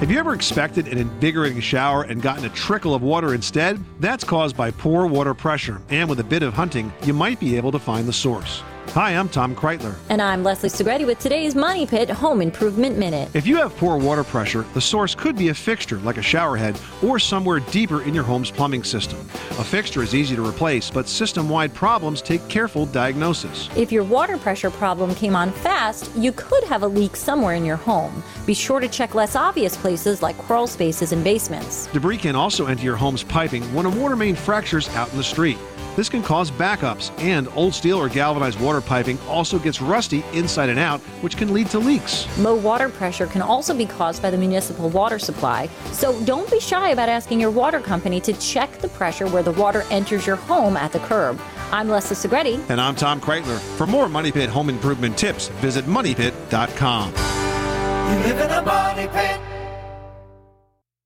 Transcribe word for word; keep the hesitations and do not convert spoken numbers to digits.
Have you ever expected an invigorating shower and gotten a trickle of water instead? That's caused by poor water pressure, and with a bit of hunting, you might be able to find the source. Hi, I'm Tom Kreitler. And I'm Leslie Segretti with today's Money Pit Home Improvement Minute. If you have poor water pressure, the source could be a fixture like a showerhead or somewhere deeper in your home's plumbing system. A fixture is easy to replace, but system-wide problems take careful diagnosis. If your water pressure problem came on fast, you could have a leak somewhere in your home. Be sure to check less obvious places like crawl spaces and basements. Debris can also enter your home's piping when a water main fractures out in the street. This can cause backups, and old steel or galvanized water piping also gets rusty inside and out, which can lead to leaks. Low water pressure can also be caused by the municipal water supply, so don't be shy about asking your water company to check the pressure where the water enters your home at the curb. I'm Leslie Segretti. And I'm Tom Kreitler. For more Money Pit home improvement tips, visit Money Pit dot com. You live in a Money Pit.